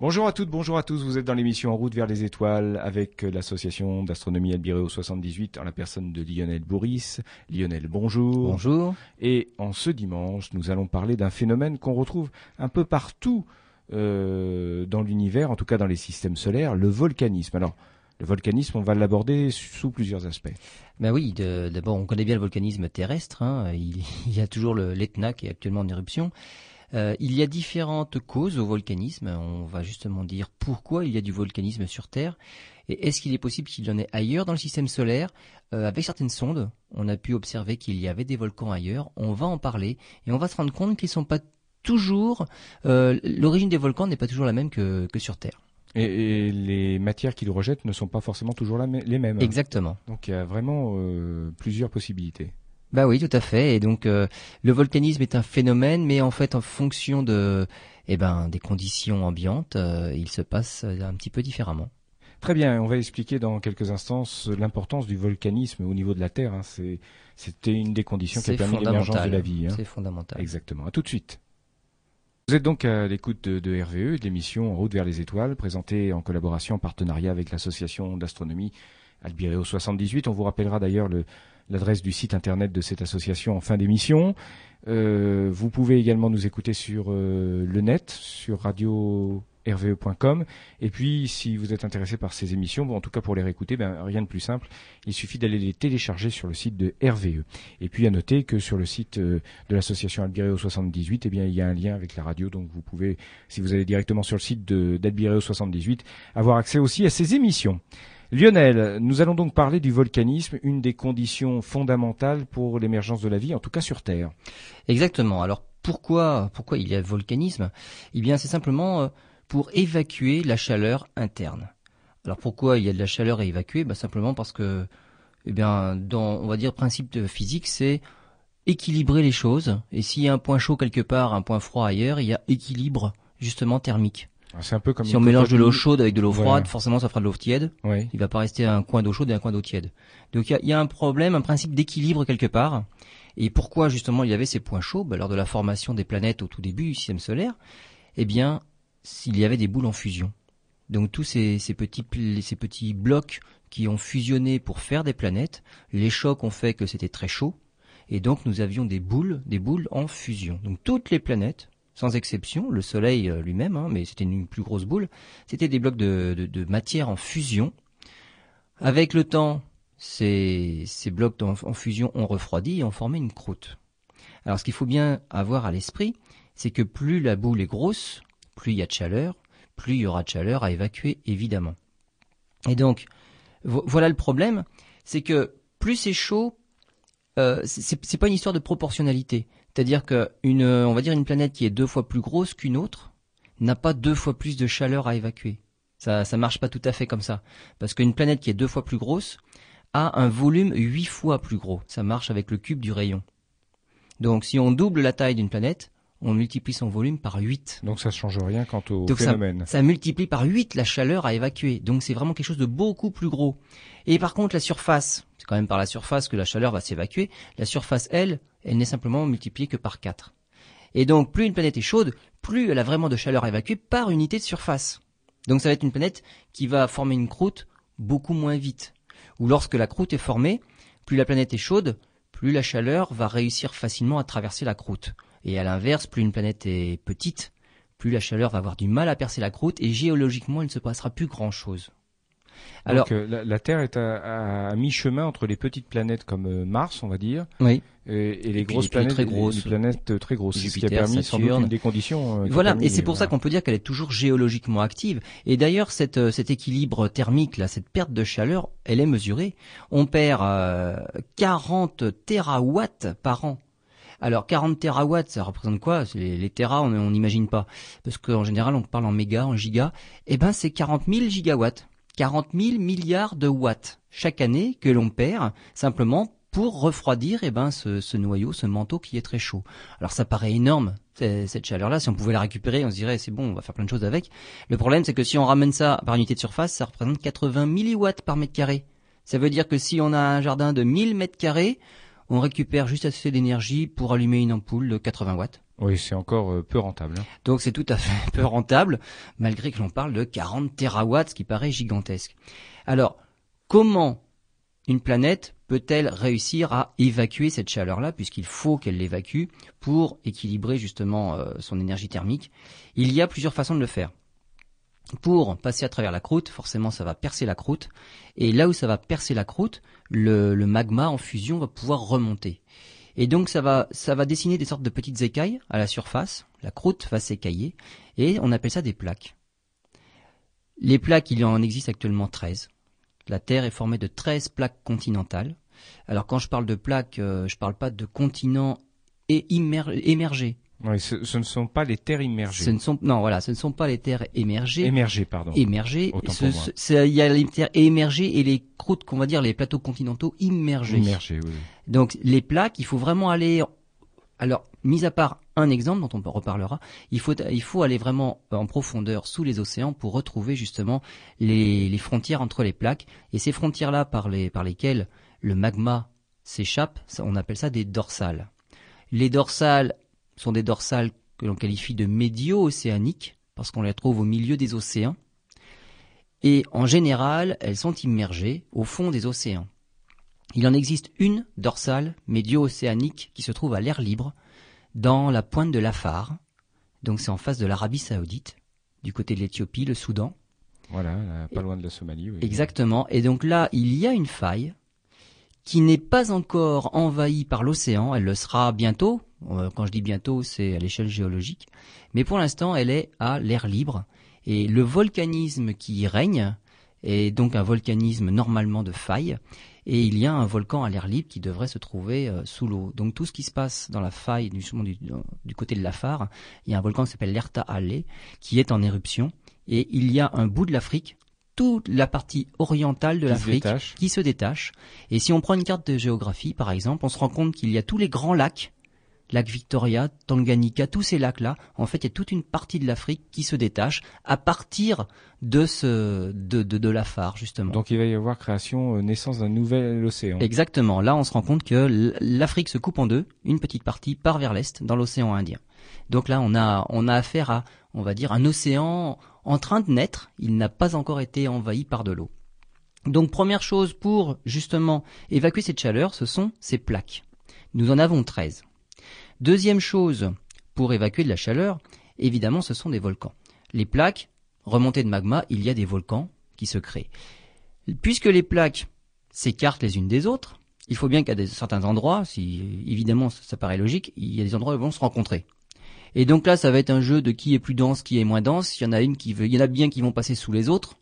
Bonjour à toutes, bonjour à tous, vous êtes dans l'émission En route vers les étoiles avec l'association d'astronomie Albireo 78 en la personne de Lionel Bourris. Lionel, bonjour. Bonjour. Et en ce dimanche, nous allons parler d'un phénomène qu'on retrouve un peu partout dans l'univers, en tout cas dans les systèmes solaires, le volcanisme. Alors, le volcanisme, on va l'aborder sous plusieurs aspects. Ben oui, d'abord, on connaît bien le volcanisme terrestre, hein. Il y a toujours l'Etna qui est actuellement en éruption. Il y a différentes causes au volcanisme. On va justement dire pourquoi il y a du volcanisme sur Terre et est-ce qu'il est possible qu'il y en ait ailleurs dans le système solaire. Avec certaines sondes, on a pu observer qu'il y avait des volcans ailleurs. On va en parler et on va se rendre compte qu'ils sont pas toujours. L'origine des volcans n'est pas toujours la même que sur Terre. Et les matières qu'ils rejettent ne sont pas forcément toujours les mêmes. Exactement. Donc il y a vraiment plusieurs possibilités. Bah oui, tout à fait. Et donc le volcanisme est un phénomène, mais en fait en fonction de, des conditions ambiantes, il se passe un petit peu différemment. Très bien. On va expliquer dans quelques instants l'importance du volcanisme au niveau de la Terre. Hein. C'était une des conditions qui a permis l'émergence de la vie. Hein. C'est fondamental. Exactement. À tout de suite. Vous êtes donc à l'écoute de RVE, de l'émission En route vers les étoiles, présentée en collaboration, en partenariat avec l'association d'astronomie Albireo 78. On vous rappellera d'ailleurs l'adresse du site internet de cette association en fin d'émission. Vous pouvez également nous écouter sur le net, sur radio rve.com. Et puis, si vous êtes intéressé par ces émissions, bon, en tout cas pour les réécouter, rien de plus simple. Il suffit d'aller les télécharger sur le site de RVE. Et puis, à noter que sur le site de l'association Albireo 78, il y a un lien avec la radio. Donc, vous pouvez, si vous allez directement sur le site d'Albireo 78, avoir accès aussi à ces émissions. Lionel, nous allons donc parler du volcanisme, une des conditions fondamentales pour l'émergence de la vie, en tout cas sur Terre. Exactement. Alors, pourquoi il y a volcanisme? Eh bien, c'est simplement pour évacuer la chaleur interne. Alors, pourquoi il y a de la chaleur à évacuer? Simplement parce que, on va dire, principe de physique, c'est équilibrer les choses. Et s'il y a un point chaud quelque part, un point froid ailleurs, il y a équilibre, justement, thermique. C'est un peu comme si on mélange de l'eau chaude avec de l'eau froide, forcément ça fera de l'eau tiède. Oui. Il ne va pas rester un coin d'eau chaude et un coin d'eau tiède. Donc il y a un problème, un principe d'équilibre quelque part. Et pourquoi justement il y avait ces points chauds? Lors de la formation des planètes au tout début du système solaire, il y avait des boules en fusion. Donc tous ces petits blocs qui ont fusionné pour faire des planètes, les chocs ont fait que c'était très chaud. Et donc nous avions des boules en fusion. Donc toutes les planètes, sans exception, le Soleil lui-même, mais c'était une plus grosse boule, c'était des blocs de matière en fusion. Avec le temps, ces blocs en fusion ont refroidi et ont formé une croûte. Alors ce qu'il faut bien avoir à l'esprit, c'est que plus la boule est grosse, plus il y a de chaleur, plus il y aura de chaleur à évacuer, évidemment. Et donc, voilà le problème, c'est que plus c'est chaud, c'est pas une histoire de proportionnalité. C'est-à-dire qu'une planète qui est 2 fois plus grosse qu'une autre n'a pas 2 fois plus de chaleur à évacuer. Ça marche pas tout à fait comme ça. Parce qu'une planète qui est 2 fois plus grosse a un volume 8 fois plus gros. Ça marche avec le cube du rayon. Donc si on double la taille d'une planète, on multiplie son volume par 8. Donc ça ne change rien quant au phénomène. Ça multiplie par 8 la chaleur à évacuer. Donc c'est vraiment quelque chose de beaucoup plus gros. Et par contre la surface, c'est quand même par la surface que la chaleur va s'évacuer. La surface, elle n'est simplement multipliée que par 4. Et donc plus une planète est chaude, plus elle a vraiment de chaleur à évacuer par unité de surface. Donc ça va être une planète qui va former une croûte beaucoup moins vite. Ou lorsque la croûte est formée, plus la planète est chaude, plus la chaleur va réussir facilement à traverser la croûte. Et à l'inverse, plus une planète est petite, plus la chaleur va avoir du mal à percer la croûte et géologiquement, il ne se passera plus grand-chose. Alors, donc, la Terre est à mi-chemin entre les petites planètes comme Mars, on va dire, oui, et les grosses planètes très grosses. Les planètes très grosses, Jupiter, ce qui a permis Saturne, sans doute une des conditions. Voilà, et c'est pour ça qu'on peut dire qu'elle est toujours géologiquement active. Et d'ailleurs, cet équilibre thermique, là, cette perte de chaleur, elle est mesurée. On perd 40 térawatts par an. Alors 40 térawatts, ça représente quoi? Les téra, on n'imagine pas, parce qu'en général on parle en méga, en giga. C'est 40 000 gigawatts, 40 000 milliards de watts chaque année que l'on perd simplement pour refroidir ce noyau, ce manteau qui est très chaud. Alors ça paraît énorme, cette chaleur-là. Si on pouvait la récupérer, on se dirait c'est bon, on va faire plein de choses avec. Le problème c'est que si on ramène ça par unité de surface, ça représente 80 milliwatts par mètre carré. Ça veut dire que si on a un jardin de 1000 mètres carrés, on récupère juste assez d'énergie pour allumer une ampoule de 80 watts. Oui, c'est encore peu rentable. Donc c'est tout à fait peu rentable, malgré que l'on parle de 40 terawatts, ce qui paraît gigantesque. Alors, comment une planète peut-elle réussir à évacuer cette chaleur-là, puisqu'il faut qu'elle l'évacue pour équilibrer justement son énergie thermique? Il y a plusieurs façons de le faire. Pour passer à travers la croûte, forcément ça va percer la croûte, et là où ça va percer la croûte, le magma en fusion va pouvoir remonter. Et donc ça va dessiner des sortes de petites écailles à la surface, la croûte va s'écailler, et on appelle ça des plaques. Les plaques, il en existe actuellement 13. La Terre est formée de 13 plaques continentales. Alors quand je parle de plaques, je ne parle pas de continents émergés. Oui, ce ne sont pas les terres immergées. Ce ne sont pas les terres émergées. Émergées. Il y a les terres émergées et les croûtes, qu'on va dire, les plateaux continentaux immergés. Immergés, oui. Donc, les plaques, il faut vraiment aller... Alors, mis à part un exemple dont on reparlera, il faut aller vraiment en profondeur sous les océans pour retrouver justement les frontières entre les plaques. Et ces frontières-là par lesquelles le magma s'échappe, on appelle ça des dorsales. Les dorsales... sont des dorsales que l'on qualifie de médio-océaniques, parce qu'on les trouve au milieu des océans. Et en général, elles sont immergées au fond des océans. Il en existe une dorsale médio-océanique qui se trouve à l'air libre, dans la pointe de l'Afar. Donc c'est en face de l'Arabie Saoudite, du côté de l'Éthiopie, le Soudan. Voilà, pas loin de la Somalie. Oui. Exactement. Et donc là, il y a une faille qui n'est pas encore envahie par l'océan. Elle le sera bientôt. Quand je dis bientôt, c'est à l'échelle géologique. Mais pour l'instant, elle est à l'air libre. Et le volcanisme qui y règne est donc un volcanisme normalement de faille. Et il y a un volcan à l'air libre qui devrait se trouver sous l'eau. Donc tout ce qui se passe dans la faille du côté de l'Afar, il y a un volcan qui s'appelle l'Erta Ale qui est en éruption. Et il y a un bout de l'Afrique, toute la partie orientale de l'Afrique qui se détache. Et si on prend une carte de géographie, par exemple, on se rend compte qu'il y a tous les grands lacs, Lac Victoria, Tanganyika, tous ces lacs-là, en fait, il y a toute une partie de l'Afrique qui se détache à partir de l'Afar, justement. Donc, il va y avoir naissance d'un nouvel océan. Exactement. Là, on se rend compte que l'Afrique se coupe en deux. Une petite partie part vers l'est, dans l'océan Indien. Donc là, on a affaire à, on va dire, un océan en train de naître. Il n'a pas encore été envahi par de l'eau. Donc, première chose pour, justement, évacuer cette chaleur, ce sont ces plaques. Nous en avons 13. Deuxième chose, pour évacuer de la chaleur, évidemment, ce sont des volcans. Les plaques, remontées de magma, il y a des volcans qui se créent. Puisque les plaques s'écartent les unes des autres, il faut bien qu'à certains endroits, si évidemment ça paraît logique, il y a des endroits où ils vont se rencontrer. Et donc là, ça va être un jeu de qui est plus dense, qui est moins dense. Il y en a bien qui vont passer sous les autres.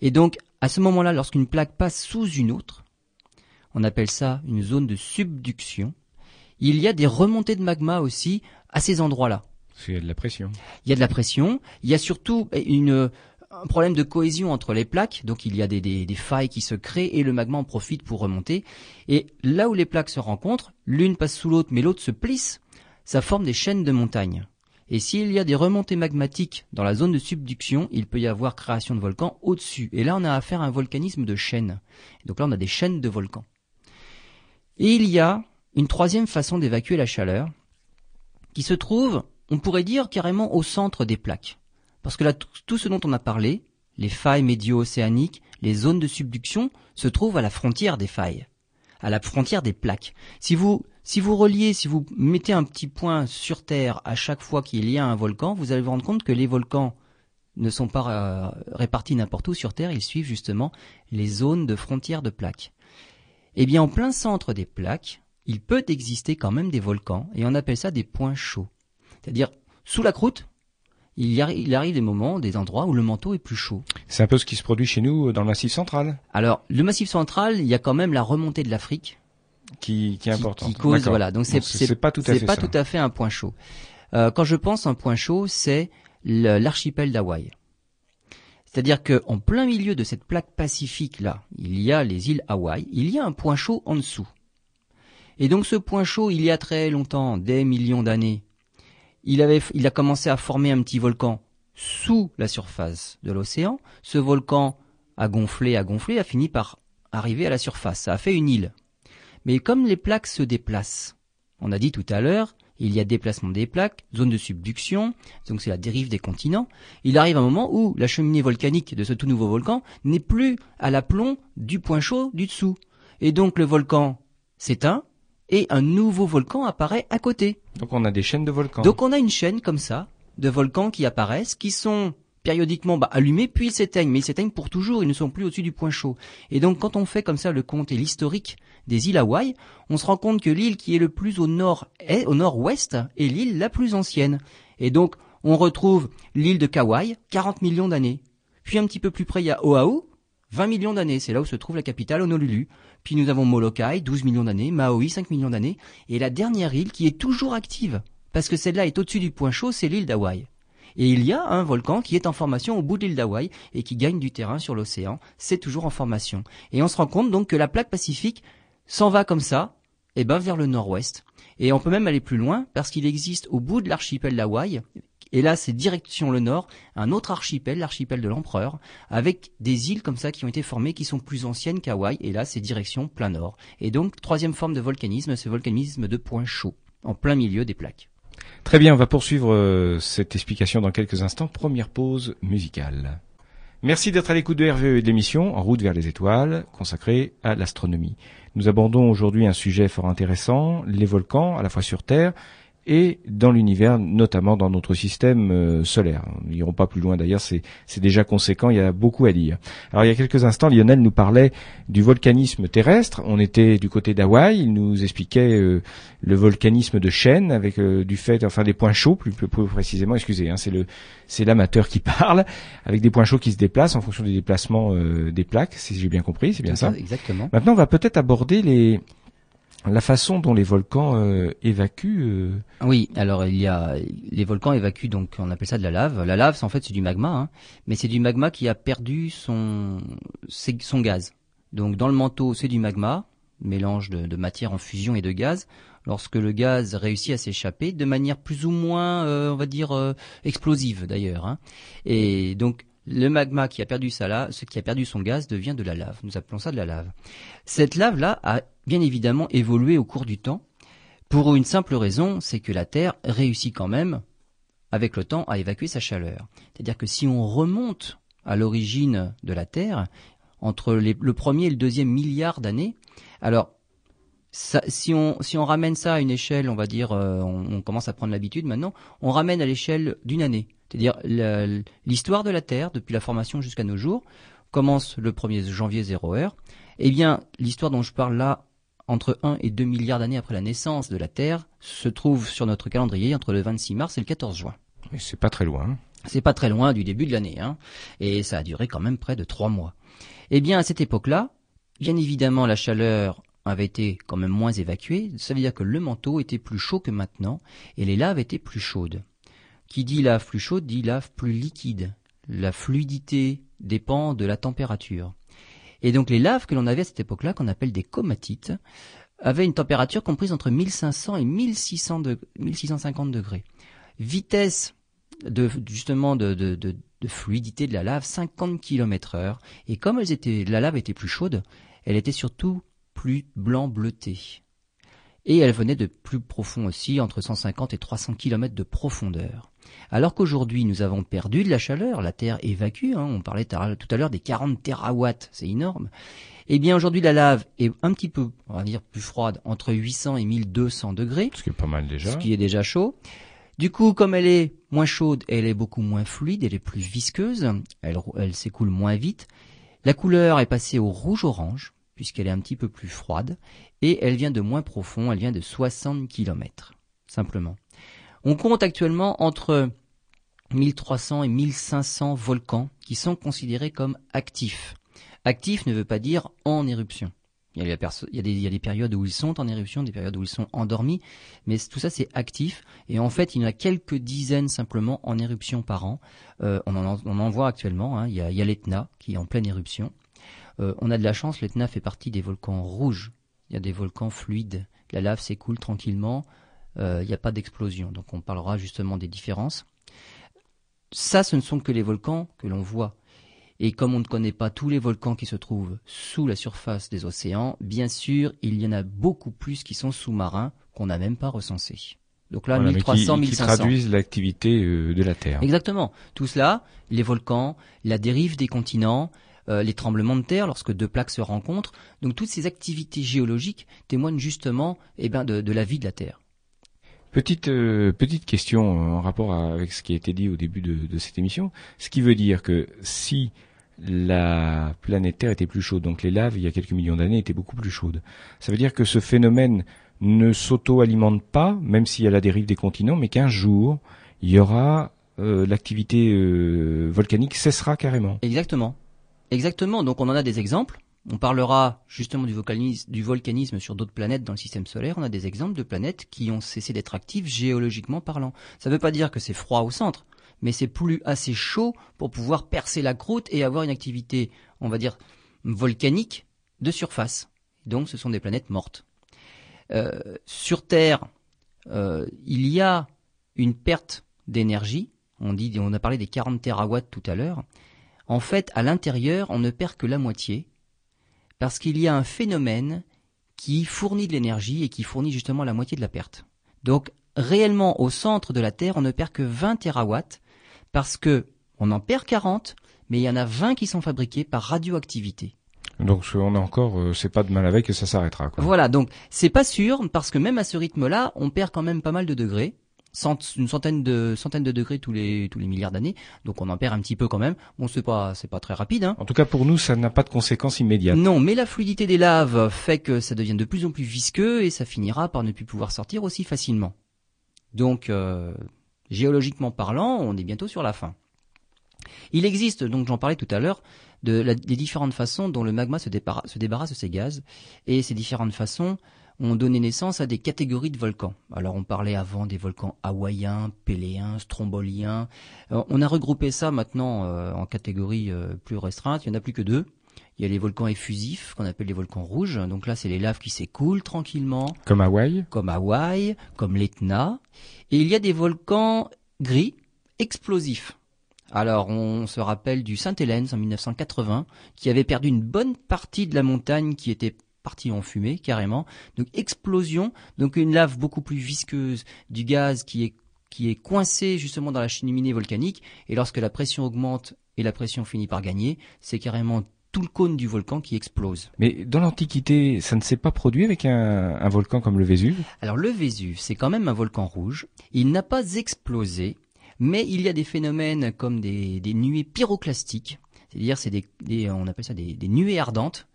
Et donc, à ce moment-là, lorsqu'une plaque passe sous une autre, on appelle ça une zone de subduction. Il y a des remontées de magma aussi à ces endroits-là. Il y a de la pression. Il y a de la pression. Il y a surtout un problème de cohésion entre les plaques. Donc, il y a des failles qui se créent et le magma en profite pour remonter. Et là où les plaques se rencontrent, l'une passe sous l'autre, mais l'autre se plisse, ça forme des chaînes de montagnes. Et s'il y a des remontées magmatiques dans la zone de subduction, il peut y avoir création de volcans au-dessus. Et là, on a affaire à un volcanisme de chaînes. Donc là, on a des chaînes de volcans. Et il y a une troisième façon d'évacuer la chaleur, qui se trouve, on pourrait dire, carrément au centre des plaques. Parce que là, tout ce dont on a parlé, les failles médio-océaniques, les zones de subduction, se trouvent à la frontière des failles, à la frontière des plaques. Si vous mettez un petit point sur Terre à chaque fois qu'il y a un volcan, vous allez vous rendre compte que les volcans ne sont pas répartis n'importe où sur Terre, ils suivent justement les zones de frontières de plaques. Eh bien, en plein centre des plaques, il peut exister quand même des volcans, et on appelle ça des points chauds. C'est-à-dire, sous la croûte, il arrive des moments, des endroits où le manteau est plus chaud. C'est un peu ce qui se produit chez nous dans le Massif central. Alors, le Massif central, il y a quand même la remontée de l'Afrique qui est importante. Qui cause, voilà. Donc, c'est pas tout à fait ça. C'est pas tout à fait un point chaud. Quand je pense à un point chaud, c'est l'archipel d'Hawaï. C'est-à-dire qu'en plein milieu de cette plaque pacifique-là, il y a les îles Hawaï, il y a un point chaud en dessous. Et donc ce point chaud, il y a très longtemps, des millions d'années, il a commencé à former un petit volcan sous la surface de l'océan. Ce volcan a gonflé, a fini par arriver à la surface. Ça a fait une île. Mais comme les plaques se déplacent, on a dit tout à l'heure, il y a déplacement des plaques, zone de subduction, donc c'est la dérive des continents. Il arrive un moment où la cheminée volcanique de ce tout nouveau volcan n'est plus à l'aplomb du point chaud du dessous. Et donc le volcan s'éteint et un nouveau volcan apparaît à côté. Donc on a des chaînes de volcans. Donc on a une chaîne comme ça de volcans qui apparaissent, qui sont périodiquement allumés, puis ils s'éteignent. Mais ils s'éteignent pour toujours, ils ne sont plus au-dessus du point chaud. Et donc quand on fait comme ça le compte et l'historique des îles Hawaï, on se rend compte que l'île qui est le plus au nord, au nord-ouest, est l'île la plus ancienne. Et donc on retrouve l'île de Kauai, 40 millions d'années. Puis un petit peu plus près, il y a Oahu, 20 millions d'années, c'est là où se trouve la capitale, Honolulu. Puis nous avons Molokai, 12 millions d'années, Maui, 5 millions d'années. Et la dernière île qui est toujours active, parce que celle-là est au-dessus du point chaud, c'est l'île d'Hawaï. Et il y a un volcan qui est en formation au bout de l'île d'Hawaï et qui gagne du terrain sur l'océan, c'est toujours en formation. Et on se rend compte donc que la plaque pacifique s'en va comme ça, et vers le nord-ouest. Et on peut même aller plus loin, parce qu'il existe au bout de l'archipel d'Hawaï, et là c'est direction le nord, un autre archipel, l'archipel de l'Empereur, avec des îles comme ça qui ont été formées, qui sont plus anciennes qu'Hawaï, et là c'est direction plein nord. Et donc troisième forme de volcanisme, c'est le volcanisme de point chaud, en plein milieu des plaques. Très bien, on va poursuivre cette explication dans quelques instants. Première pause musicale. Merci d'être à l'écoute de RVE et de l'émission En route vers les étoiles, consacrée à l'astronomie. Nous abordons aujourd'hui un sujet fort intéressant, les volcans, à la fois sur Terre et dans l'univers, notamment dans notre système solaire. Nous n'irons pas plus loin d'ailleurs, c'est déjà conséquent, il y a beaucoup à dire. Alors il y a quelques instants, Lionel nous parlait du volcanisme terrestre, on était du côté d'Hawaï, il nous expliquait le volcanisme de chaîne avec des points chauds plus précisément, c'est l'amateur qui parle, avec des points chauds qui se déplacent en fonction des déplacements des plaques, si j'ai bien compris, c'est bien ça. Exactement. Maintenant, on va peut-être aborder la façon dont les volcans évacuent. Oui, alors il y a les volcans évacuent, donc on appelle ça de la lave. La lave, c'est du magma, mais c'est du magma qui a perdu son gaz. Donc dans le manteau, c'est du magma, mélange de matière en fusion et de gaz. Lorsque le gaz réussit à s'échapper, de manière plus ou moins, explosive d'ailleurs. Et donc le magma qui a perdu son gaz devient de la lave. Nous appelons ça de la lave. Cette lave-là a bien évidemment évolué au cours du temps pour une simple raison, c'est que la Terre réussit quand même, avec le temps, à évacuer sa chaleur. C'est-à-dire que si on remonte à l'origine de la Terre, entre le premier et le deuxième milliard d'années, alors ça, si on ramène ça à une échelle, on va dire, on commence à prendre l'habitude maintenant, on ramène à l'échelle d'une année. C'est-à-dire l'histoire de la Terre, depuis la formation jusqu'à nos jours, commence le 1er janvier 0 heure. Eh bien, l'histoire dont je parle là, entre 1 et 2 milliards d'années après la naissance de la Terre, se trouve sur notre calendrier entre le 26 mars et le 14 juin. Mais c'est pas très loin. C'est pas très loin du début de l'année. Et ça a duré quand même près de 3 mois. Eh bien, à cette époque-là, bien évidemment, la chaleur avait été quand même moins évacuée. Ça veut dire que le manteau était plus chaud que maintenant et les laves étaient plus chaudes. Qui dit lave plus chaude, dit lave plus liquide. La fluidité dépend de la température. Et donc les laves que l'on avait à cette époque-là, qu'on appelle des comatites, avaient une température comprise entre 1500 et 1650 degrés. Vitesse de fluidité de la lave, 50 km/h. Et comme la lave était plus chaude, elle était surtout plus blanc-bleutée. Et elle venait de plus profond aussi, entre 150 et 300 km de profondeur. Alors qu'aujourd'hui, nous avons perdu de la chaleur, la Terre évacue, on parlait tout à l'heure des 40 térawatts, c'est énorme. Eh bien, aujourd'hui, la lave est un petit peu, on va dire, plus froide, entre 800 et 1200 degrés. Ce qui est pas mal déjà. Ce qui est déjà chaud. Du coup, comme elle est moins chaude, elle est beaucoup moins fluide, elle est plus visqueuse, elle s'écoule moins vite. La couleur est passée au rouge-orange, puisqu'elle est un petit peu plus froide, et elle vient de moins profond, elle vient de 60 km, simplement. On compte actuellement entre 1300 et 1500 volcans qui sont considérés comme actifs. Actif ne veut pas dire en éruption. Il y a des périodes où ils sont en éruption, des périodes où ils sont endormis, mais tout ça c'est actif. Et en fait, il y en a quelques dizaines simplement en éruption par an. On en voit actuellement, il y a l'Etna qui est en pleine éruption. On a de la chance, l'Etna fait partie des volcans rouges. Il y a des volcans fluides. La lave s'écoule tranquillement. Il n'y a pas d'explosion, donc on parlera justement des différences. Ça, ce ne sont que les volcans que l'on voit. Et comme on ne connaît pas tous les volcans qui se trouvent sous la surface des océans, bien sûr, il y en a beaucoup plus qui sont sous-marins qu'on n'a même pas recensés. Donc là, voilà, 1300, mais qui 1500. Qui traduisent l'activité de la Terre. Exactement. Tout cela, les volcans, la dérive des continents, les tremblements de terre lorsque deux plaques se rencontrent. Donc toutes ces activités géologiques témoignent justement de la vie de la Terre. Petite question en rapport avec ce qui a été dit au début de cette émission. Ce qui veut dire que si la planète Terre était plus chaude, donc les laves, il y a quelques millions d'années, étaient beaucoup plus chaudes, ça veut dire que ce phénomène ne s'auto-alimente pas, même s'il y a la dérive des continents, mais qu'un jour, il y aura l'activité volcanique cessera carrément. Exactement. Exactement. Donc on en a des exemples. On parlera justement du volcanisme sur d'autres planètes dans le système solaire. On a des exemples de planètes qui ont cessé d'être actives géologiquement parlant. Ça ne veut pas dire que c'est froid au centre, mais c'est plus assez chaud pour pouvoir percer la croûte et avoir une activité, on va dire, volcanique de surface. Donc ce sont des planètes mortes. Sur Terre, il y a une perte d'énergie. On a parlé des 40 térawatts tout à l'heure. En fait, à l'intérieur, on ne perd que la moitié. Parce qu'il y a un phénomène qui fournit de l'énergie et qui fournit justement la moitié de la perte. Donc, réellement, au centre de la Terre, on ne perd que 20 térawatts parce que on en perd 40, mais il y en a 20 qui sont fabriqués par radioactivité. Donc, on a encore, c'est pas de mal avec et ça s'arrêtera, quoi. Voilà. Donc, c'est pas sûr parce que même à ce rythme-là, on perd quand même pas mal de degrés. Une centaine de degrés tous les milliards d'années, donc on en perd un petit peu quand même. Bon, c'est pas très rapide, hein. En tout cas pour nous, ça n'a pas de conséquences immédiates. Non, mais la fluidité des laves fait que ça devient de plus en plus visqueux et ça finira par ne plus pouvoir sortir aussi facilement. Donc géologiquement parlant, on est bientôt sur la fin. Il existe, donc j'en parlais tout à l'heure, des différentes façons dont le magma se débarrasse de ses gaz, et ces différentes façons ont donné naissance à des catégories de volcans. Alors on parlait avant des volcans hawaïens, péléens, stromboliens. On a regroupé ça maintenant en catégories plus restreintes. Il n'y en a plus que deux. Il y a les volcans effusifs, qu'on appelle les volcans rouges. Donc là, c'est les laves qui s'écoulent tranquillement. Comme Hawaï, comme l'Etna. Et il y a des volcans gris, explosifs. Alors, on se rappelle du Saint-Hélène en 1980, qui avait perdu une bonne partie de la montagne qui était partie en fumée, carrément. Donc, explosion. Donc, une lave beaucoup plus visqueuse, du gaz qui est coincé justement dans la cheminée volcanique. Et lorsque la pression augmente et la pression finit par gagner, c'est carrément tout le cône du volcan qui explose. Mais dans l'Antiquité, ça ne s'est pas produit avec un volcan comme le Vésuve? Alors, le Vésuve, c'est quand même un volcan rouge. Il n'a pas explosé, mais il y a des phénomènes comme des nuées pyroclastiques. C'est-à-dire, on appelle ça des nuées ardentes.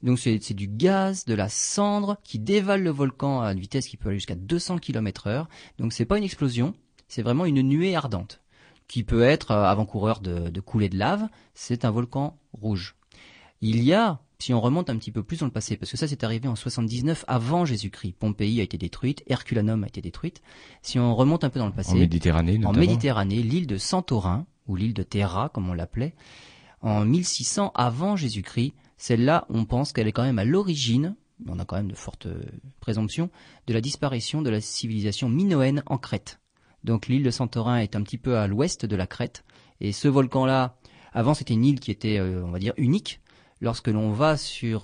Donc c'est du gaz, de la cendre qui dévale le volcan à une vitesse qui peut aller jusqu'à 200 km/h. Donc c'est pas une explosion, c'est vraiment une nuée ardente qui peut être avant-coureur de coulées de lave. C'est un volcan rouge. Il y a, si on remonte un petit peu plus dans le passé, parce que ça c'est arrivé en 79 avant Jésus-Christ. Pompéi a été détruite, Herculanum a été détruite. Si on remonte un peu dans le passé, en Méditerranée, l'île de Santorin ou l'île de Terra comme on l'appelait, en 1600 avant Jésus-Christ. Celle-là, on pense qu'elle est quand même à l'origine, on a quand même de fortes présomptions, de la disparition de la civilisation minoenne en Crète. Donc l'île de Santorin est un petit peu à l'ouest de la Crète. Et ce volcan-là, avant c'était une île qui était, on va dire, unique. Lorsque l'on va sur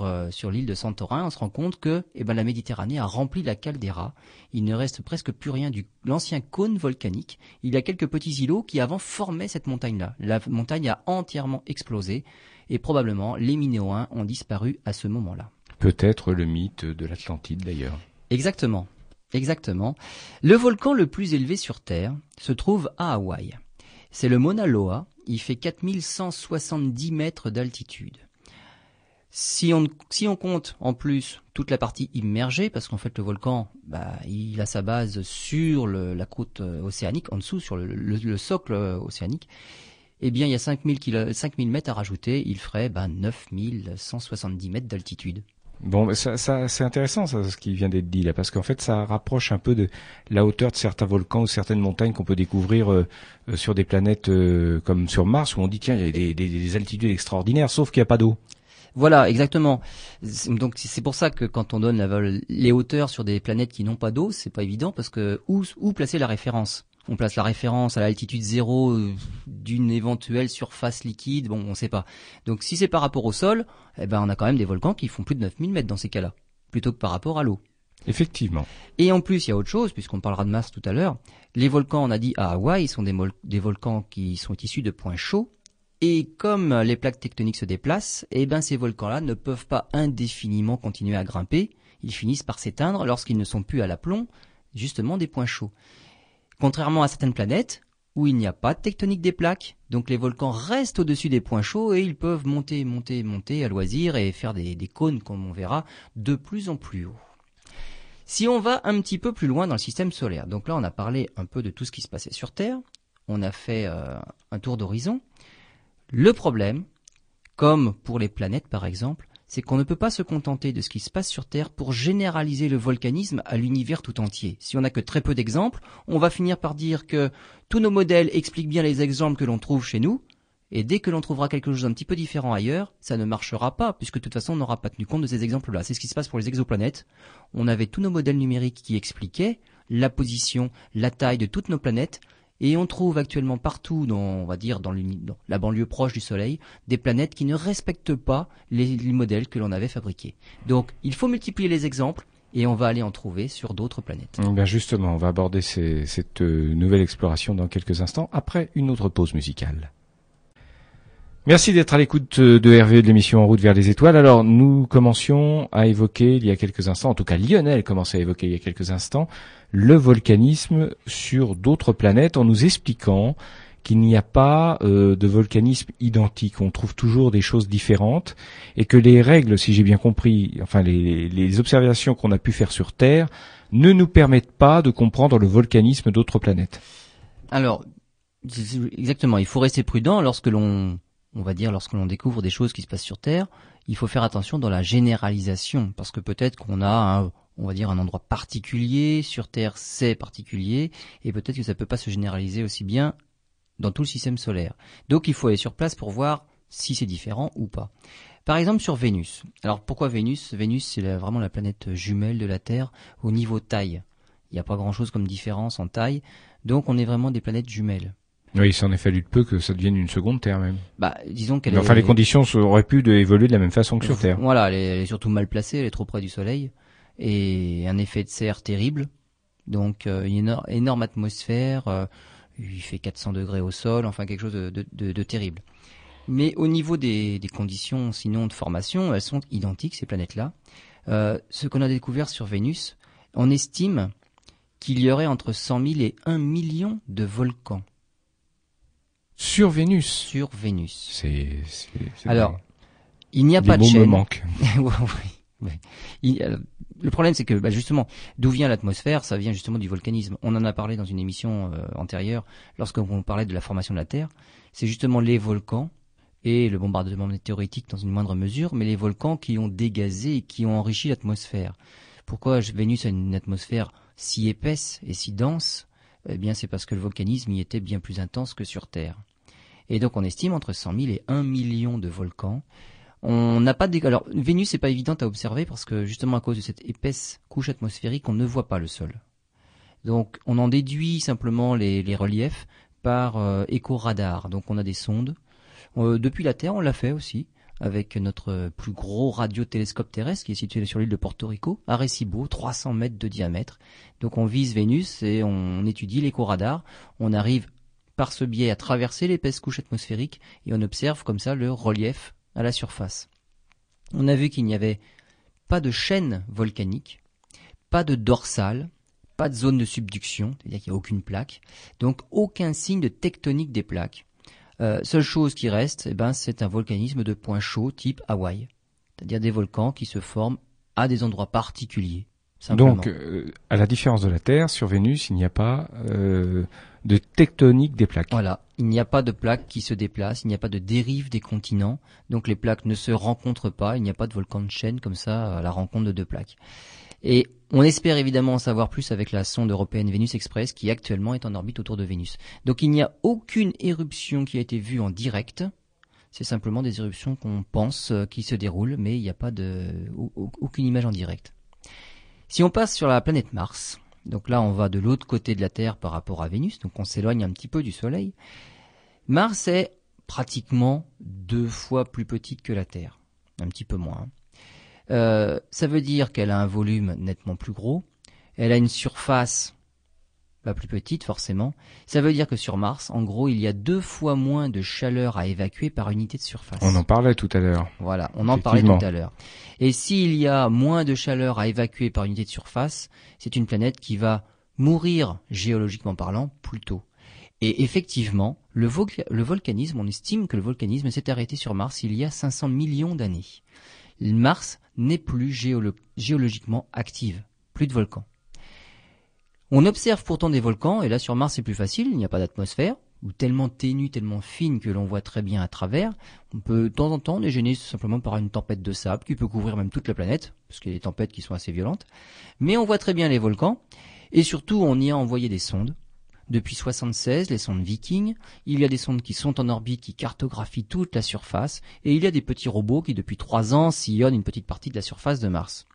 l'île de Santorin, on se rend compte que la Méditerranée a rempli la caldeira. Il ne reste presque plus rien de l'ancien cône volcanique. Il y a quelques petits îlots qui avant formaient cette montagne-là. La montagne a entièrement explosé et probablement les Minoens ont disparu à ce moment-là. Peut-être le mythe de l'Atlantide d'ailleurs. Exactement, exactement. Le volcan le plus élevé sur Terre se trouve à Hawaï. C'est le Mauna Loa. Il fait 4170 mètres d'altitude. Si on compte en plus toute la partie immergée, parce qu'en fait le volcan, il a sa base sur la croûte océanique, en dessous sur le socle océanique, il y a 5000 mètres à rajouter, il ferait 9170 mètres d'altitude. Bon, ça c'est intéressant ça, ce qui vient d'être dit là, parce qu'en fait ça rapproche un peu de la hauteur de certains volcans ou certaines montagnes qu'on peut découvrir sur des planètes comme sur Mars, où on dit tiens, il y a des altitudes extraordinaires, sauf qu'il n'y a pas d'eau. Voilà, exactement. Donc c'est pour ça que quand on donne les hauteurs sur des planètes qui n'ont pas d'eau, c'est pas évident parce que où placer la référence ? On place la référence à l'altitude zéro d'une éventuelle surface liquide, on ne sait pas. Donc si c'est par rapport au sol, on a quand même des volcans qui font plus de 9000 mètres dans ces cas-là, plutôt que par rapport à l'eau. Effectivement. Et en plus, il y a autre chose, puisqu'on parlera de Mars tout à l'heure. Les volcans, on a dit à Hawaï, ils sont des volcans qui sont issus de points chauds. Et comme les plaques tectoniques se déplacent, eh ben ces volcans-là ne peuvent pas indéfiniment continuer à grimper. Ils finissent par s'éteindre lorsqu'ils ne sont plus à l'aplomb, justement des points chauds. Contrairement à certaines planètes, où il n'y a pas de tectonique des plaques, donc les volcans restent au-dessus des points chauds et ils peuvent monter, monter, monter à loisir et faire des cônes, comme on verra, de plus en plus haut. Si on va un petit peu plus loin dans le système solaire, donc là on a parlé un peu de tout ce qui se passait sur Terre, on a fait un tour d'horizon. Le problème, comme pour les planètes par exemple, c'est qu'on ne peut pas se contenter de ce qui se passe sur Terre pour généraliser le volcanisme à l'univers tout entier. Si on n'a que très peu d'exemples, on va finir par dire que tous nos modèles expliquent bien les exemples que l'on trouve chez nous, et dès que l'on trouvera quelque chose d'un petit peu différent ailleurs, ça ne marchera pas, puisque de toute façon on n'aura pas tenu compte de ces exemples-là. C'est ce qui se passe pour les exoplanètes. On avait tous nos modèles numériques qui expliquaient la position, la taille de toutes nos planètes, et on trouve actuellement partout, dans la banlieue proche du Soleil, des planètes qui ne respectent pas les modèles que l'on avait fabriqués. Donc, il faut multiplier les exemples et on va aller en trouver sur d'autres planètes. Ben justement, on va aborder cette nouvelle exploration dans quelques instants, après une autre pause musicale. Merci d'être à l'écoute de RVE, de l'émission En route vers les étoiles. Alors, nous commencions à évoquer il y a quelques instants, en tout cas Lionel commençait à évoquer il y a quelques instants, le volcanisme sur d'autres planètes en nous expliquant qu'il n'y a pas de volcanisme identique. On trouve toujours des choses différentes et que les règles, si j'ai bien compris, enfin les observations qu'on a pu faire sur Terre ne nous permettent pas de comprendre le volcanisme d'autres planètes. Alors, exactement, il faut rester prudent lorsque l'on découvre des choses qui se passent sur Terre, il faut faire attention dans la généralisation, parce que peut-être qu'on a un endroit particulier, sur Terre c'est particulier, et peut-être que ça ne peut pas se généraliser aussi bien dans tout le système solaire. Donc il faut aller sur place pour voir si c'est différent ou pas. Par exemple sur Vénus. Alors pourquoi Vénus ? Vénus c'est vraiment la planète jumelle de la Terre au niveau taille. Il n'y a pas grand-chose comme différence en taille, donc on est vraiment des planètes jumelles. Oui, il s'en est fallu de peu que ça devienne une seconde Terre même. Les conditions auraient pu évoluer de la même façon que sur Terre. Voilà, elle est surtout mal placée, elle est trop près du Soleil, et un effet de serre terrible. Donc une énorme atmosphère, il fait 400 degrés au sol, enfin quelque chose de terrible. Mais au niveau des conditions, sinon de formation, elles sont identiques ces planètes-là. Ce qu'on a découvert sur Vénus, on estime qu'il y aurait entre 100 000 et 1 million de volcans. Sur Vénus. Sur Vénus. C'est alors, vrai. Il n'y a pas de chaîne. Les mots me manquent. Oui. Le problème, c'est que justement, d'où vient l'atmosphère ? Ça vient justement du volcanisme. On en a parlé dans une émission antérieure, lorsqu'on parlait de la formation de la Terre. C'est justement les volcans et le bombardement météoritique dans une moindre mesure, mais les volcans qui ont dégazé et qui ont enrichi l'atmosphère. Pourquoi Vénus a une atmosphère si épaisse et si dense ? Eh bien, c'est parce que le volcanisme y était bien plus intense que sur Terre. Et donc, on estime entre 100 000 et 1 million de volcans. On n'a pas Alors, Vénus n'est pas évidente à observer parce que, justement, à cause de cette épaisse couche atmosphérique, on ne voit pas le sol. Donc, on en déduit simplement les reliefs par éco-radar. Donc, on a des sondes. Depuis la Terre, on l'a fait aussi avec notre plus gros radiotélescope terrestre qui est situé sur l'île de Porto Rico, à Arecibo, 300 mètres de diamètre. Donc on vise Vénus et on étudie l'éco-radar. On arrive par ce biais à traverser l'épaisse couche atmosphérique et on observe comme ça le relief à la surface. On a vu qu'il n'y avait pas de chaîne volcanique, pas de dorsale, pas de zone de subduction, c'est-à-dire qu'il n'y a aucune plaque, donc aucun signe de tectonique des plaques. Seule chose qui reste, c'est un volcanisme de points chauds type Hawaï, c'est-à-dire des volcans qui se forment à des endroits particuliers. Simplement. Donc, à la différence de la Terre, sur Vénus, il n'y a pas de tectonique des plaques. Voilà, il n'y a pas de plaques qui se déplacent, il n'y a pas de dérive des continents, donc les plaques ne se rencontrent pas, il n'y a pas de volcan de chaîne comme ça à la rencontre de deux plaques. Et on espère évidemment en savoir plus avec la sonde européenne Vénus Express qui actuellement est en orbite autour de Vénus. Donc il n'y a aucune éruption qui a été vue en direct, c'est simplement des éruptions qu'on pense qui se déroulent, mais il n'y a pas aucune image en direct. Si on passe sur la planète Mars, donc là on va de l'autre côté de la Terre par rapport à Vénus, donc on s'éloigne un petit peu du Soleil. Mars est pratiquement 2 fois plus petite que la Terre, un petit peu moins. Ça veut dire qu'elle a un volume nettement plus gros, elle a une surface plus petite forcément. Ça veut dire que sur Mars, en gros, il y a 2 fois moins de chaleur à évacuer par unité de surface. On en parlait tout à l'heure. Voilà, on en parlait tout à l'heure. Et s'il y a moins de chaleur à évacuer par unité de surface, c'est une planète qui va mourir, géologiquement parlant, plus tôt. Et effectivement, le volcanisme, on estime que le volcanisme s'est arrêté sur Mars il y a 500 millions d'années. Mars n'est plus géologiquement active, plus de volcans. On observe pourtant des volcans, et là sur Mars c'est plus facile, il n'y a pas d'atmosphère, ou tellement ténue, tellement fine que l'on voit très bien à travers. On peut de temps en temps les gêner simplement par une tempête de sable qui peut couvrir même toute la planète, parce qu'il y a des tempêtes qui sont assez violentes. Mais on voit très bien les volcans, et surtout on y a envoyé des sondes. Depuis 1976, les sondes Viking, il y a des sondes qui sont en orbite, qui cartographient toute la surface, et il y a des petits robots qui depuis 3 ans sillonnent une petite partie de la surface de Mars.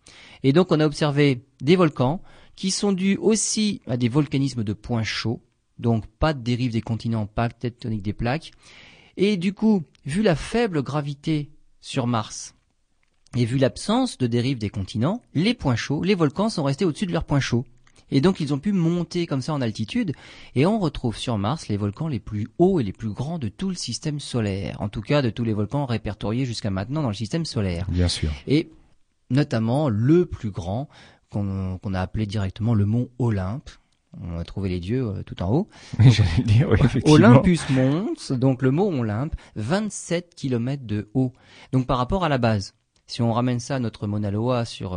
Et donc on a observé des volcans qui sont dus aussi à des volcanismes de points chauds, donc pas de dérive des continents, pas de tectonique des plaques. Et du coup, vu la faible gravité sur Mars, et vu l'absence de dérive des continents, les points chauds, les volcans sont restés au-dessus de leurs points chauds. Et donc ils ont pu monter comme ça en altitude, et on retrouve sur Mars les volcans les plus hauts et les plus grands de tout le système solaire, en tout cas de tous les volcans répertoriés jusqu'à maintenant dans le système solaire. Bien sûr. Et notamment le plus grand, qu'on a appelé directement le mont Olympe. On a trouvé les dieux tout en haut. Donc, j'allais dire, oui, effectivement. Olympus Mons, donc le mont Olympe, 27 km de haut, donc par rapport à la base. Si on ramène ça à notre Mauna Loa sur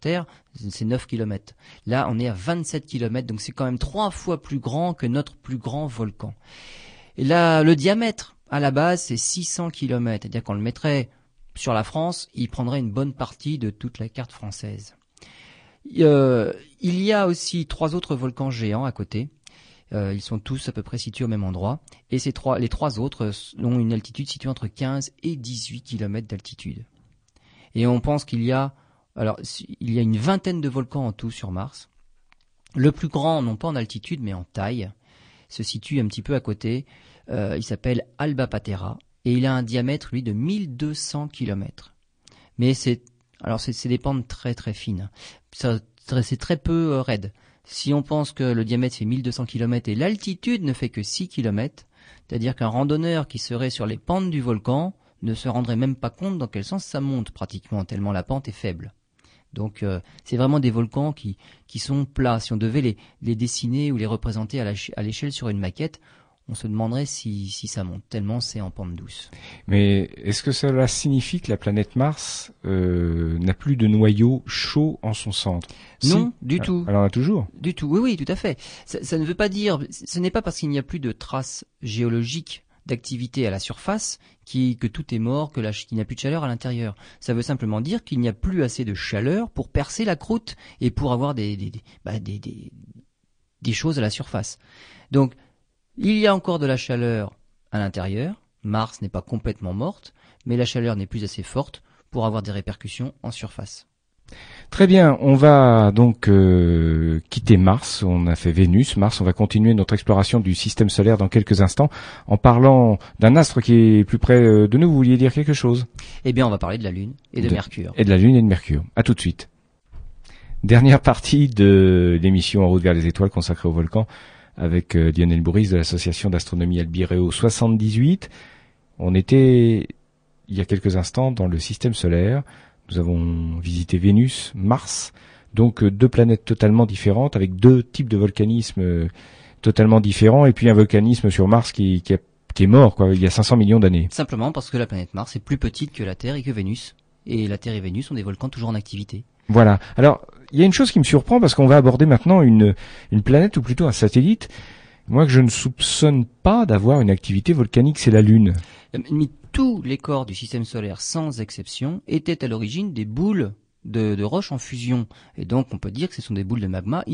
Terre, c'est 9 km. Là, on est à 27 km, donc c'est quand même 3 fois plus grand que notre plus grand volcan. Et là, le diamètre, à la base, c'est 600 km. C'est-à-dire qu'on le mettrait sur la France, il prendrait une bonne partie de toute la carte française. Il y a aussi 3 autres volcans géants à côté. Ils sont tous à peu près situés au même endroit. Et les trois autres ont une altitude située entre 15 et 18 km d'altitude. Et on pense qu'il y a une vingtaine de volcans en tout sur Mars. Le plus grand, non pas en altitude, mais en taille, se situe un petit peu à côté. Il s'appelle Alba Patera et il a un diamètre, lui, de 1200 km. Mais c'est des pentes très très fines. C'est très peu raide. Si on pense que le diamètre fait 1200 km et l'altitude ne fait que 6 km, c'est-à-dire qu'un randonneur qui serait sur les pentes du volcan ne se rendrait même pas compte dans quel sens ça monte pratiquement, tellement la pente est faible. Donc c'est vraiment des volcans qui sont plats. Si on devait les dessiner ou les représenter à l'échelle sur une maquette, on se demanderait si ça monte, tellement c'est en pente douce. Mais est-ce que cela signifie que la planète Mars n'a plus de noyau chaud en son centre ? Non, du tout. Elle en a toujours ? Du tout, oui, tout à fait. Ça ne veut pas dire, ce n'est pas parce qu'il n'y a plus de traces géologiques d'activité à la surface, que tout est mort, qu'il n'y a plus de chaleur à l'intérieur. Ça veut simplement dire qu'il n'y a plus assez de chaleur pour percer la croûte et pour avoir des choses à la surface. Donc, il y a encore de la chaleur à l'intérieur. Mars n'est pas complètement morte, mais la chaleur n'est plus assez forte pour avoir des répercussions en surface. Très bien, on va donc quitter Mars, on a fait Vénus, Mars, on va continuer notre exploration du système solaire dans quelques instants en parlant d'un astre qui est plus près de nous. Vous vouliez dire quelque chose ? Eh bien, on va parler de la Lune et de Mercure. Et de la Lune et de Mercure. À tout de suite. Dernière partie de l'émission En route vers les étoiles consacrée au volcan avec Lionel Bourris de l'association d'astronomie Albireo 78. On était il y a quelques instants dans le système solaire. Nous avons visité Vénus, Mars, donc 2 planètes totalement différentes avec 2 types de volcanisme totalement différents et puis un volcanisme sur Mars qui est mort quoi, il y a 500 millions d'années. Simplement parce que la planète Mars est plus petite que la Terre et que Vénus. Et la Terre et Vénus ont des volcans toujours en activité. Voilà. Alors, il y a une chose qui me surprend parce qu'on va aborder maintenant une planète ou plutôt un satellite, moi que je ne soupçonne pas d'avoir une activité volcanique, c'est la Lune. Mais tous les corps du système solaire, sans exception, étaient à l'origine des boules de roches en fusion. Et donc, on peut dire que ce sont des boules de magma.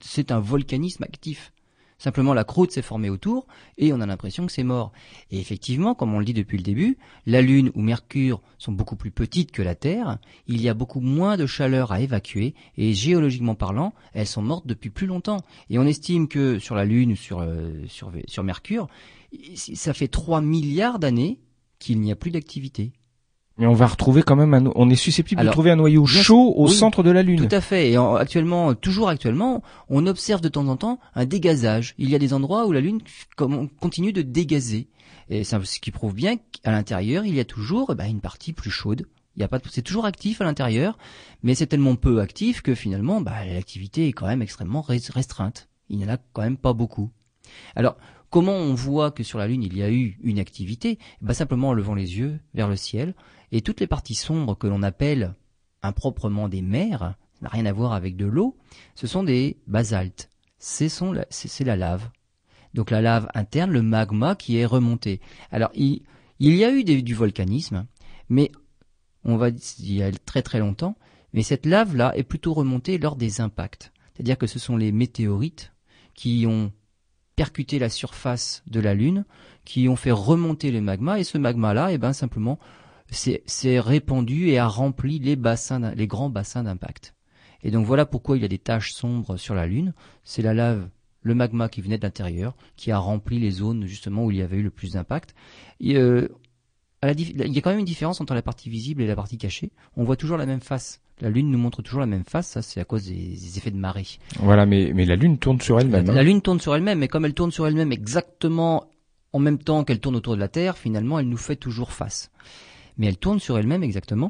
C'est un volcanisme actif. Simplement, la croûte s'est formée autour et on a l'impression que c'est mort. Et effectivement, comme on le dit depuis le début, la Lune ou Mercure sont beaucoup plus petites que la Terre. Il y a beaucoup moins de chaleur à évacuer et géologiquement parlant, elles sont mortes depuis plus longtemps. Et on estime que sur la Lune, sur Mercure, ça fait 3 milliards d'années qu'il n'y a plus d'activité. Mais on va retrouver quand même un, on est susceptible de trouver un noyau chaud au centre de la Lune. Tout à fait. Et actuellement, toujours actuellement, on observe de temps en temps un dégazage. Il y a des endroits où la Lune continue de dégazer. Et c'est ce qui prouve bien qu'à l'intérieur, il y a toujours une partie plus chaude. Il y a pas, c'est toujours actif à l'intérieur, mais c'est tellement peu actif que finalement, l'activité est quand même extrêmement restreinte. Il n'y en a quand même pas beaucoup. Alors, comment on voit que sur la Lune, il y a eu une activité? Simplement en levant les yeux vers le ciel, et toutes les parties sombres que l'on appelle improprement des mers, ça n'a rien à voir avec de l'eau, ce sont des basaltes. C'est la lave. Donc la lave interne, le magma qui est remonté. Alors, il y a eu du volcanisme, mais il y a très très longtemps, mais cette lave-là est plutôt remontée lors des impacts. C'est-à-dire que ce sont les météorites qui ont percuté la surface de la Lune, qui ont fait remonter le magma, et ce magma-là, simplement, s'est répandu et a rempli les grands bassins d'impact. Et donc voilà pourquoi il y a des taches sombres sur la Lune. C'est la lave, le magma qui venait de l'intérieur, qui a rempli les zones justement où il y avait eu le plus d'impact. Il y a quand même une différence entre la partie visible et la partie cachée. On voit toujours la même face. La Lune nous montre toujours la même face, ça c'est à cause des effets de marée. Voilà, mais la Lune tourne sur elle-même. La Lune tourne sur elle-même, mais comme elle tourne sur elle-même exactement en même temps qu'elle tourne autour de la Terre, finalement elle nous fait toujours face. Mais elle tourne sur elle-même exactement,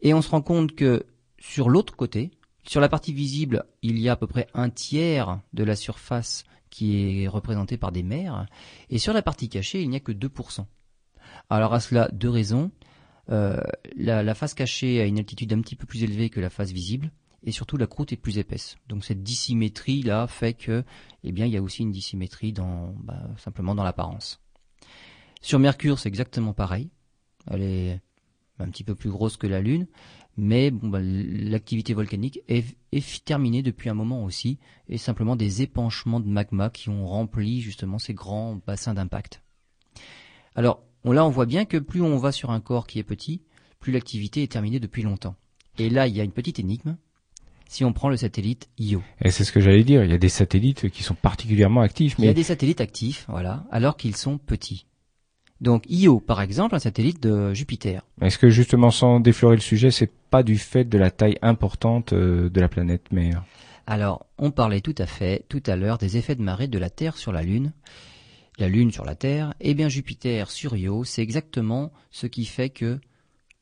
et on se rend compte que sur l'autre côté, sur la partie visible, il y a à peu près un tiers de la surface qui est représentée par des mers, et sur la partie cachée, il n'y a que 2%. Alors à cela, deux raisons. La face cachée a une altitude un petit peu plus élevée que la face visible, et surtout la croûte est plus épaisse. Donc cette dissymétrie là fait que, il y a aussi une dissymétrie dans, simplement dans l'apparence. Sur Mercure, c'est exactement pareil. Elle est un petit peu plus grosse que la Lune, mais l'activité volcanique est terminée depuis un moment aussi, et simplement des épanchements de magma qui ont rempli justement ces grands bassins d'impact. Alors là, on voit bien que plus on va sur un corps qui est petit, plus l'activité est terminée depuis longtemps. Et là, il y a une petite énigme. Si on prend le satellite Io. Et c'est ce que j'allais dire. Il y a des satellites qui sont particulièrement actifs. Il y a des satellites actifs, voilà, alors qu'ils sont petits. Donc Io, par exemple, un satellite de Jupiter. Est-ce que justement, sans déflorer le sujet, c'est pas du fait de la taille importante de la planète mère? Alors, on parlait tout à l'heure des effets de marée de la Terre sur la Lune. La Lune sur la Terre, Jupiter sur Io, c'est exactement ce qui fait que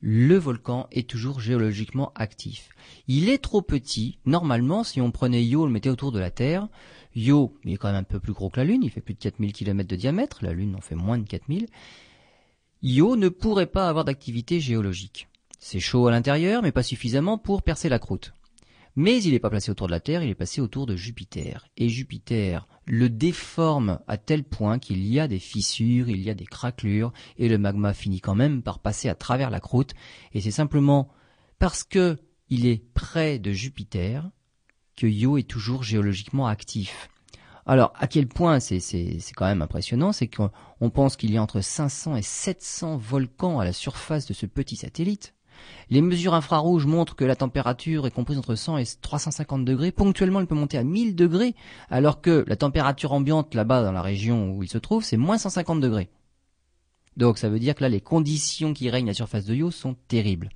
le volcan est toujours géologiquement actif. Il est trop petit. Normalement, si on prenait Io, on le mettait autour de la Terre. Io, il est quand même un peu plus gros que la Lune, il fait plus de 4000 km de diamètre, la Lune en fait moins de 4000. Io ne pourrait pas avoir d'activité géologique. C'est chaud à l'intérieur, mais pas suffisamment pour percer la croûte. Mais il n'est pas placé autour de la Terre, il est placé autour de Jupiter. Et Jupiter le déforme à tel point qu'il y a des fissures, il y a des craquelures, et le magma finit quand même par passer à travers la croûte. Et c'est simplement parce que il est près de Jupiter que Io est toujours géologiquement actif. Alors, à quel point c'est quand même impressionnant, c'est qu'on pense qu'il y a entre 500 et 700 volcans à la surface de ce petit satellite. Les mesures infrarouges montrent que la température est comprise entre 100 et 350 degrés. Ponctuellement, elle peut monter à 1000 degrés, alors que la température ambiante là-bas, dans la région où il se trouve, c'est moins 150 degrés. Donc ça veut dire que là, les conditions qui règnent à la surface de Io sont terribles.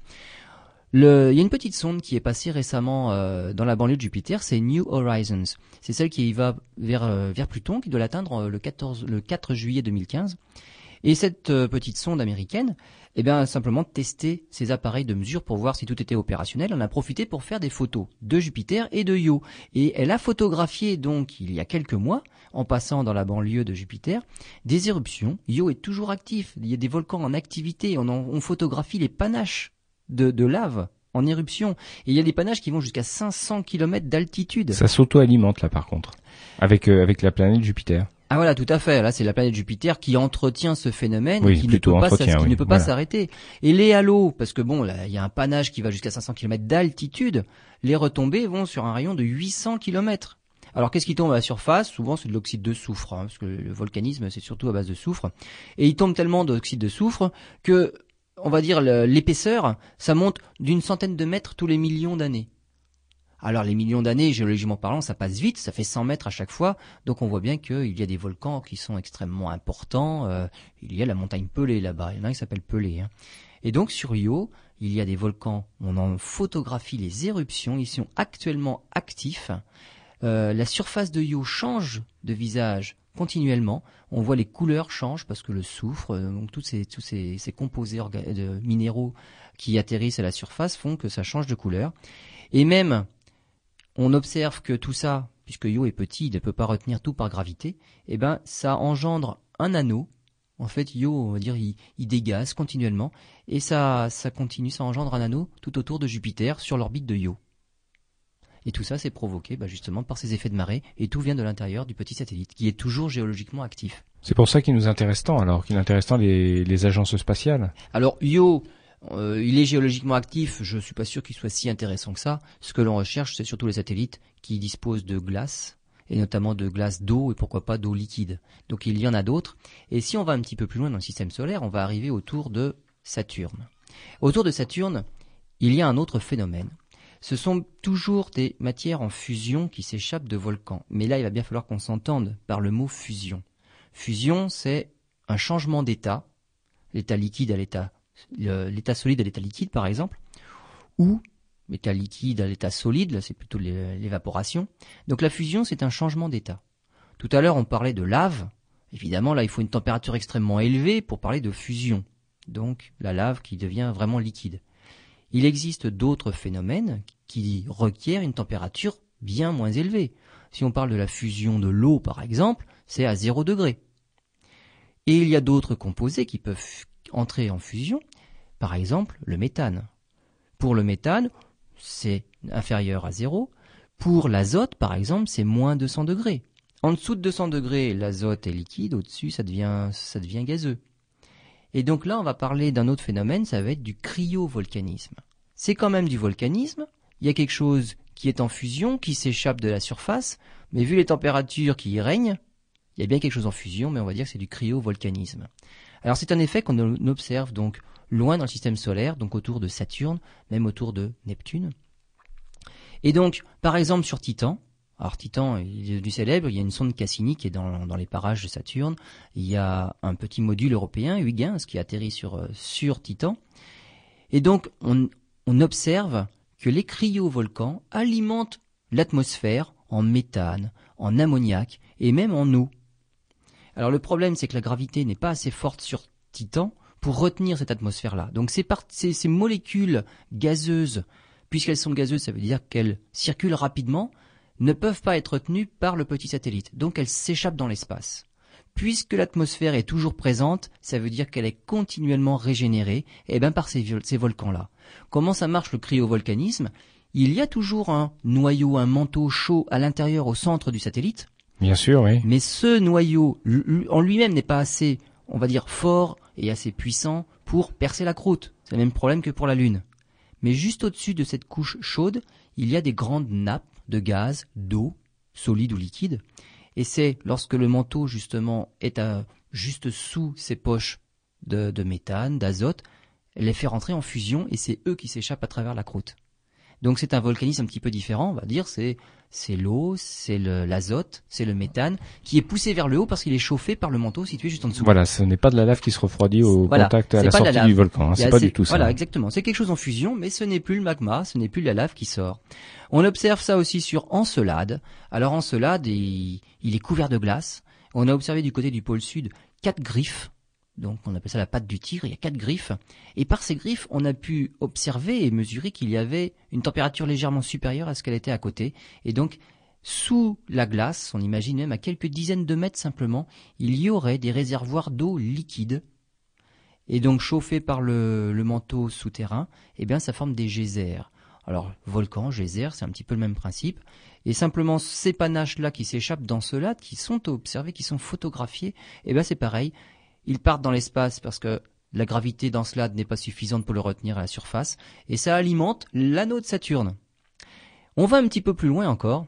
Il y a une petite sonde qui est passée récemment dans la banlieue de Jupiter, c'est New Horizons. C'est celle qui va vers Pluton, qui doit l'atteindre le 4 juillet 2015. Et cette petite sonde américaine, simplement tester ses appareils de mesure pour voir si tout était opérationnel. On a profité pour faire des photos de Jupiter et de Io. Et elle a photographié, donc, il y a quelques mois, en passant dans la banlieue de Jupiter, des éruptions. Io est toujours actif. Il y a des volcans en activité. On photographie les panaches de lave en éruption. Et il y a des panaches qui vont jusqu'à 500 km d'altitude. Ça s'auto-alimente, là, par contre, avec la planète Jupiter. Ah voilà, tout à fait. Là, c'est la planète Jupiter qui entretient ce phénomène, qui ne peut pas s'arrêter. Et les halos, parce que là, il y a un panache qui va jusqu'à 500 km d'altitude, les retombées vont sur un rayon de 800 km. Alors, qu'est-ce qui tombe à la surface? Souvent, c'est de l'oxyde de soufre, parce que le volcanisme, c'est surtout à base de soufre. Et il tombe tellement d'oxyde de soufre que, on va dire, l'épaisseur, ça monte d'une centaine de mètres tous les millions d'années. Alors les millions d'années, géologiquement parlant, ça passe vite, ça fait 100 mètres à chaque fois, donc on voit bien qu'il y a des volcans qui sont extrêmement importants. Il y a la montagne Pelée là-bas, il y en a un qui s'appelle Pelée. Et donc sur Io, il y a des volcans, on en photographie les éruptions, ils sont actuellement actifs. La surface de Io change de visage continuellement, on voit les couleurs changent parce que le soufre, donc tous ces composés de minéraux qui atterrissent à la surface font que ça change de couleur. Et même, on observe que tout ça, puisque Io est petit, il ne peut pas retenir tout par gravité, et ben ça engendre un anneau. En fait, Io, on va dire, il dégaze continuellement, et ça continue, ça engendre un anneau tout autour de Jupiter sur l'orbite de Io. Et tout ça, c'est provoqué justement par ces effets de marée, et tout vient de l'intérieur du petit satellite, qui est toujours géologiquement actif. C'est pour ça qu'il nous intéresse tant, alors qu'il intéresse tant les agences spatiales. Alors, Io, il est géologiquement actif, je ne suis pas sûr qu'il soit si intéressant que ça. Ce que l'on recherche, c'est surtout les satellites qui disposent de glace, et notamment de glace d'eau et pourquoi pas d'eau liquide. Donc il y en a d'autres. Et si on va un petit peu plus loin dans le système solaire, on va arriver autour de Saturne. Autour de Saturne, il y a un autre phénomène. Ce sont toujours des matières en fusion qui s'échappent de volcans. Mais là, il va bien falloir qu'on s'entende par le mot fusion. Fusion, c'est un changement d'état, l'état solide à l'état liquide par exemple, ou l'état liquide à l'état solide, là c'est plutôt l'évaporation. Donc la fusion, c'est un changement d'état. Tout à l'heure, on parlait de lave. Évidemment, là, il faut une température extrêmement élevée pour parler de fusion. Donc la lave qui devient vraiment liquide. Il existe d'autres phénomènes qui requièrent une température bien moins élevée. Si on parle de la fusion de l'eau, par exemple, c'est à 0 degré. Et il y a d'autres composés qui peuvent entrer en fusion, par exemple le méthane. Pour le méthane, c'est inférieur à 0. Pour l'azote, par exemple, c'est moins 200 degrés. En dessous de 200 degrés, l'azote est liquide, au-dessus, ça devient gazeux. Et donc là, on va parler d'un autre phénomène, ça va être du cryovolcanisme. C'est quand même du volcanisme, il y a quelque chose qui est en fusion, qui s'échappe de la surface, mais vu les températures qui y règnent, il y a bien quelque chose en fusion, mais on va dire que c'est du cryovolcanisme. Alors c'est un effet qu'on observe donc loin dans le système solaire, donc autour de Saturne, même autour de Neptune. Et donc, par exemple sur Titan, alors Titan il est devenu célèbre, il y a une sonde Cassini qui est dans les parages de Saturne, il y a un petit module européen, Huygens, qui atterrit sur Titan. Et donc on observe que les cryovolcans alimentent l'atmosphère en méthane, en ammoniac et même en eau. Alors le problème, c'est que la gravité n'est pas assez forte sur Titan pour retenir cette atmosphère-là. Donc ces molécules gazeuses, puisqu'elles sont gazeuses, ça veut dire qu'elles circulent rapidement, ne peuvent pas être retenues par le petit satellite. Donc elles s'échappent dans l'espace. Puisque l'atmosphère est toujours présente, ça veut dire qu'elle est continuellement régénérée par ces volcans-là. Comment ça marche le cryovolcanisme? Il y a toujours un noyau, un manteau chaud à l'intérieur, au centre du satellite. Bien sûr, oui. Mais ce noyau, en lui-même, n'est pas assez, on va dire, fort et assez puissant pour percer la croûte. C'est le même problème que pour la Lune. Mais juste au-dessus de cette couche chaude, il y a des grandes nappes de gaz, d'eau, solide ou liquide. Et c'est lorsque le manteau, justement, est juste sous ces poches de méthane, d'azote, les fait rentrer en fusion et c'est eux qui s'échappent à travers la croûte. Donc c'est un volcanisme un petit peu différent, on va dire, c'est l'eau, c'est l'azote, c'est le méthane, qui est poussé vers le haut parce qu'il est chauffé par le manteau situé juste en dessous. Voilà, ce n'est pas de la lave qui se refroidit contact à la sortie du volcan, c'est pas du tout ça. Voilà, exactement, c'est quelque chose en fusion, mais ce n'est plus le magma, ce n'est plus la lave qui sort. On observe ça aussi sur Encelade. Alors Encelade, il est couvert de glace. On a observé du côté du pôle sud 4 griffes. Donc on appelle ça la patte du tigre, il y a 4 griffes. Et par ces griffes, on a pu observer et mesurer qu'il y avait une température légèrement supérieure à ce qu'elle était à côté. Et donc, sous la glace, on imagine même à quelques dizaines de mètres simplement, il y aurait des réservoirs d'eau liquide. Et donc chauffés par le manteau souterrain, ça forme des geysers. Alors volcan, geyser, c'est un petit peu le même principe. Et simplement ces panaches-là qui s'échappent dans ce lac, qui sont observés, qui sont photographiés, c'est pareil. Ils partent dans l'espace parce que la gravité d'Encelade n'est pas suffisante pour le retenir à la surface. Et ça alimente l'anneau de Saturne. On va un petit peu plus loin encore.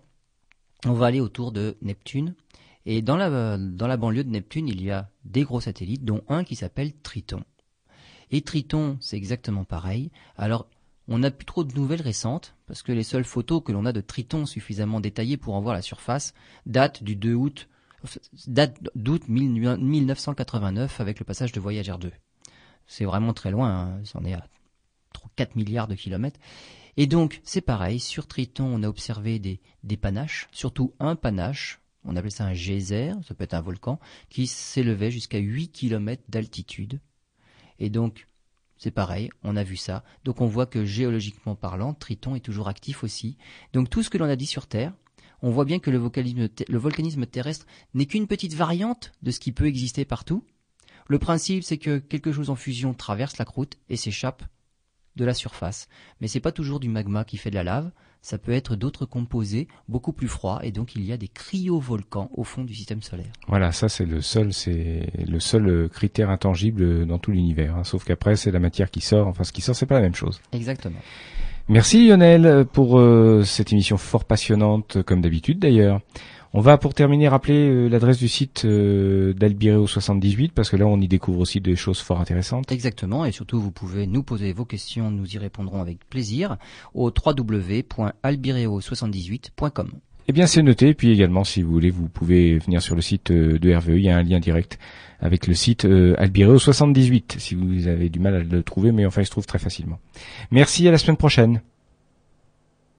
On va aller autour de Neptune. Et dans la banlieue de Neptune, il y a des gros satellites, dont un qui s'appelle Triton. Et Triton, c'est exactement pareil. Alors, on n'a plus trop de nouvelles récentes, parce que les seules photos que l'on a de Triton suffisamment détaillées pour en voir la surface datent du 2 août. Date d'août 1989 avec le passage de Voyager 2. C'est vraiment très loin, hein. On est à 4 milliards de kilomètres. Et donc, c'est pareil, sur Triton, on a observé des panaches, surtout un panache, on appelait ça un geyser, ça peut être un volcan, qui s'élevait jusqu'à 8 km d'altitude. Et donc, c'est pareil, on a vu ça. Donc, on voit que géologiquement parlant, Triton est toujours actif aussi. Donc, tout ce que l'on a dit sur Terre, on voit bien que le volcanisme terrestre n'est qu'une petite variante de ce qui peut exister partout. Le principe, c'est que quelque chose en fusion traverse la croûte et s'échappe de la surface. Mais ce n'est pas toujours du magma qui fait de la lave, ça peut être d'autres composés beaucoup plus froids, et donc il y a des cryovolcans au fond du système solaire. Voilà, ça c'est le seul critère intangible dans tout l'univers, hein. Sauf qu'après c'est la matière qui sort, enfin ce qui sort c'est pas la même chose. Exactement. Merci Lionel pour cette émission fort passionnante, comme d'habitude d'ailleurs. On va pour terminer rappeler l'adresse du site d'Albireo 78, parce que là on y découvre aussi des choses fort intéressantes. Exactement, et surtout vous pouvez nous poser vos questions, nous y répondrons avec plaisir au www.albireo78.com. Eh bien c'est noté, et puis également si vous voulez vous pouvez venir sur le site de RVE, il y a un lien direct avec le site Albireo 78, si vous avez du mal à le trouver, mais enfin il se trouve très facilement. Merci, à la semaine prochaine.